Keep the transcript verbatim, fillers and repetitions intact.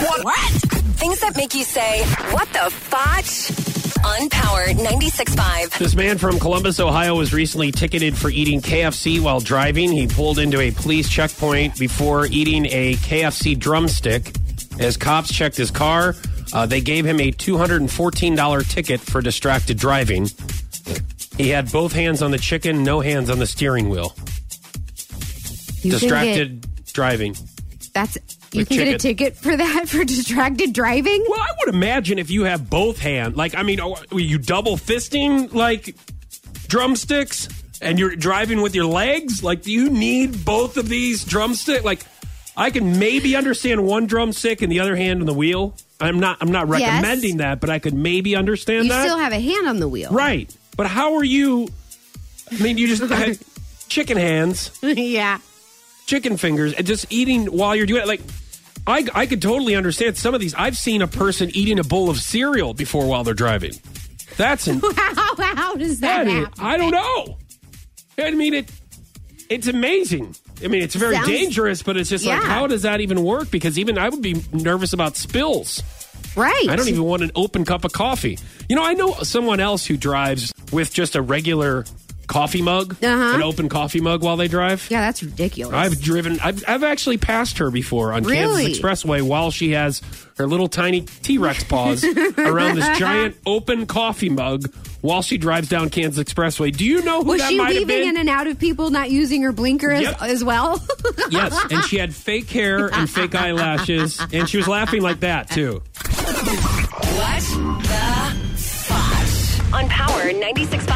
What? What? Things that make you say, what the fotch? On Power ninety-six point five. This man from Columbus, Ohio was recently ticketed for eating K F C while driving. He pulled into a police checkpoint before eating a K F C drumstick. As cops checked his car, uh, they gave him a two hundred fourteen dollars ticket for distracted driving. He had both hands on the chicken, no hands on the steering wheel. You distracted get, driving. That's you can chicken. Get a ticket for that, for distracted driving? Well, I would imagine if you have both hands. Like, I mean, are you double fisting, like, drumsticks? And you're driving with your legs? Like, do you need both of these drumsticks? Like, I can maybe understand one drumstick and the other hand on the wheel. I'm not I'm not recommending yes. that, but I could maybe understand you that. You still have a hand on the wheel. Right. But how are you... I mean, you just had chicken hands. Yeah. Chicken fingers and just eating while you're doing it. Like, I, I could totally understand some of these. I've seen a person eating a bowl of cereal before while they're driving. That's an... How, how does that I mean, happen? I don't know. I mean, it. it's amazing. I mean, it's very Sounds, dangerous, but it's just yeah. like, how does that even work? Because even I would be nervous about spills. Right. I don't even want an open cup of coffee. You know, I know someone else who drives with just a regular... coffee mug, uh-huh. an open coffee mug while they drive. Yeah, that's ridiculous. I've driven, I've, I've actually passed her before on really? Kansas Expressway while she has her little tiny T-Rex paws around this giant open coffee mug while she drives down Kansas Expressway. Do you know who was that might have been? Was she weaving in and out of people, not using her blinker as, yep. as well? Yes, and she had fake hair and fake eyelashes, and she was laughing like that, too. What the fudge? On Power ninety-six.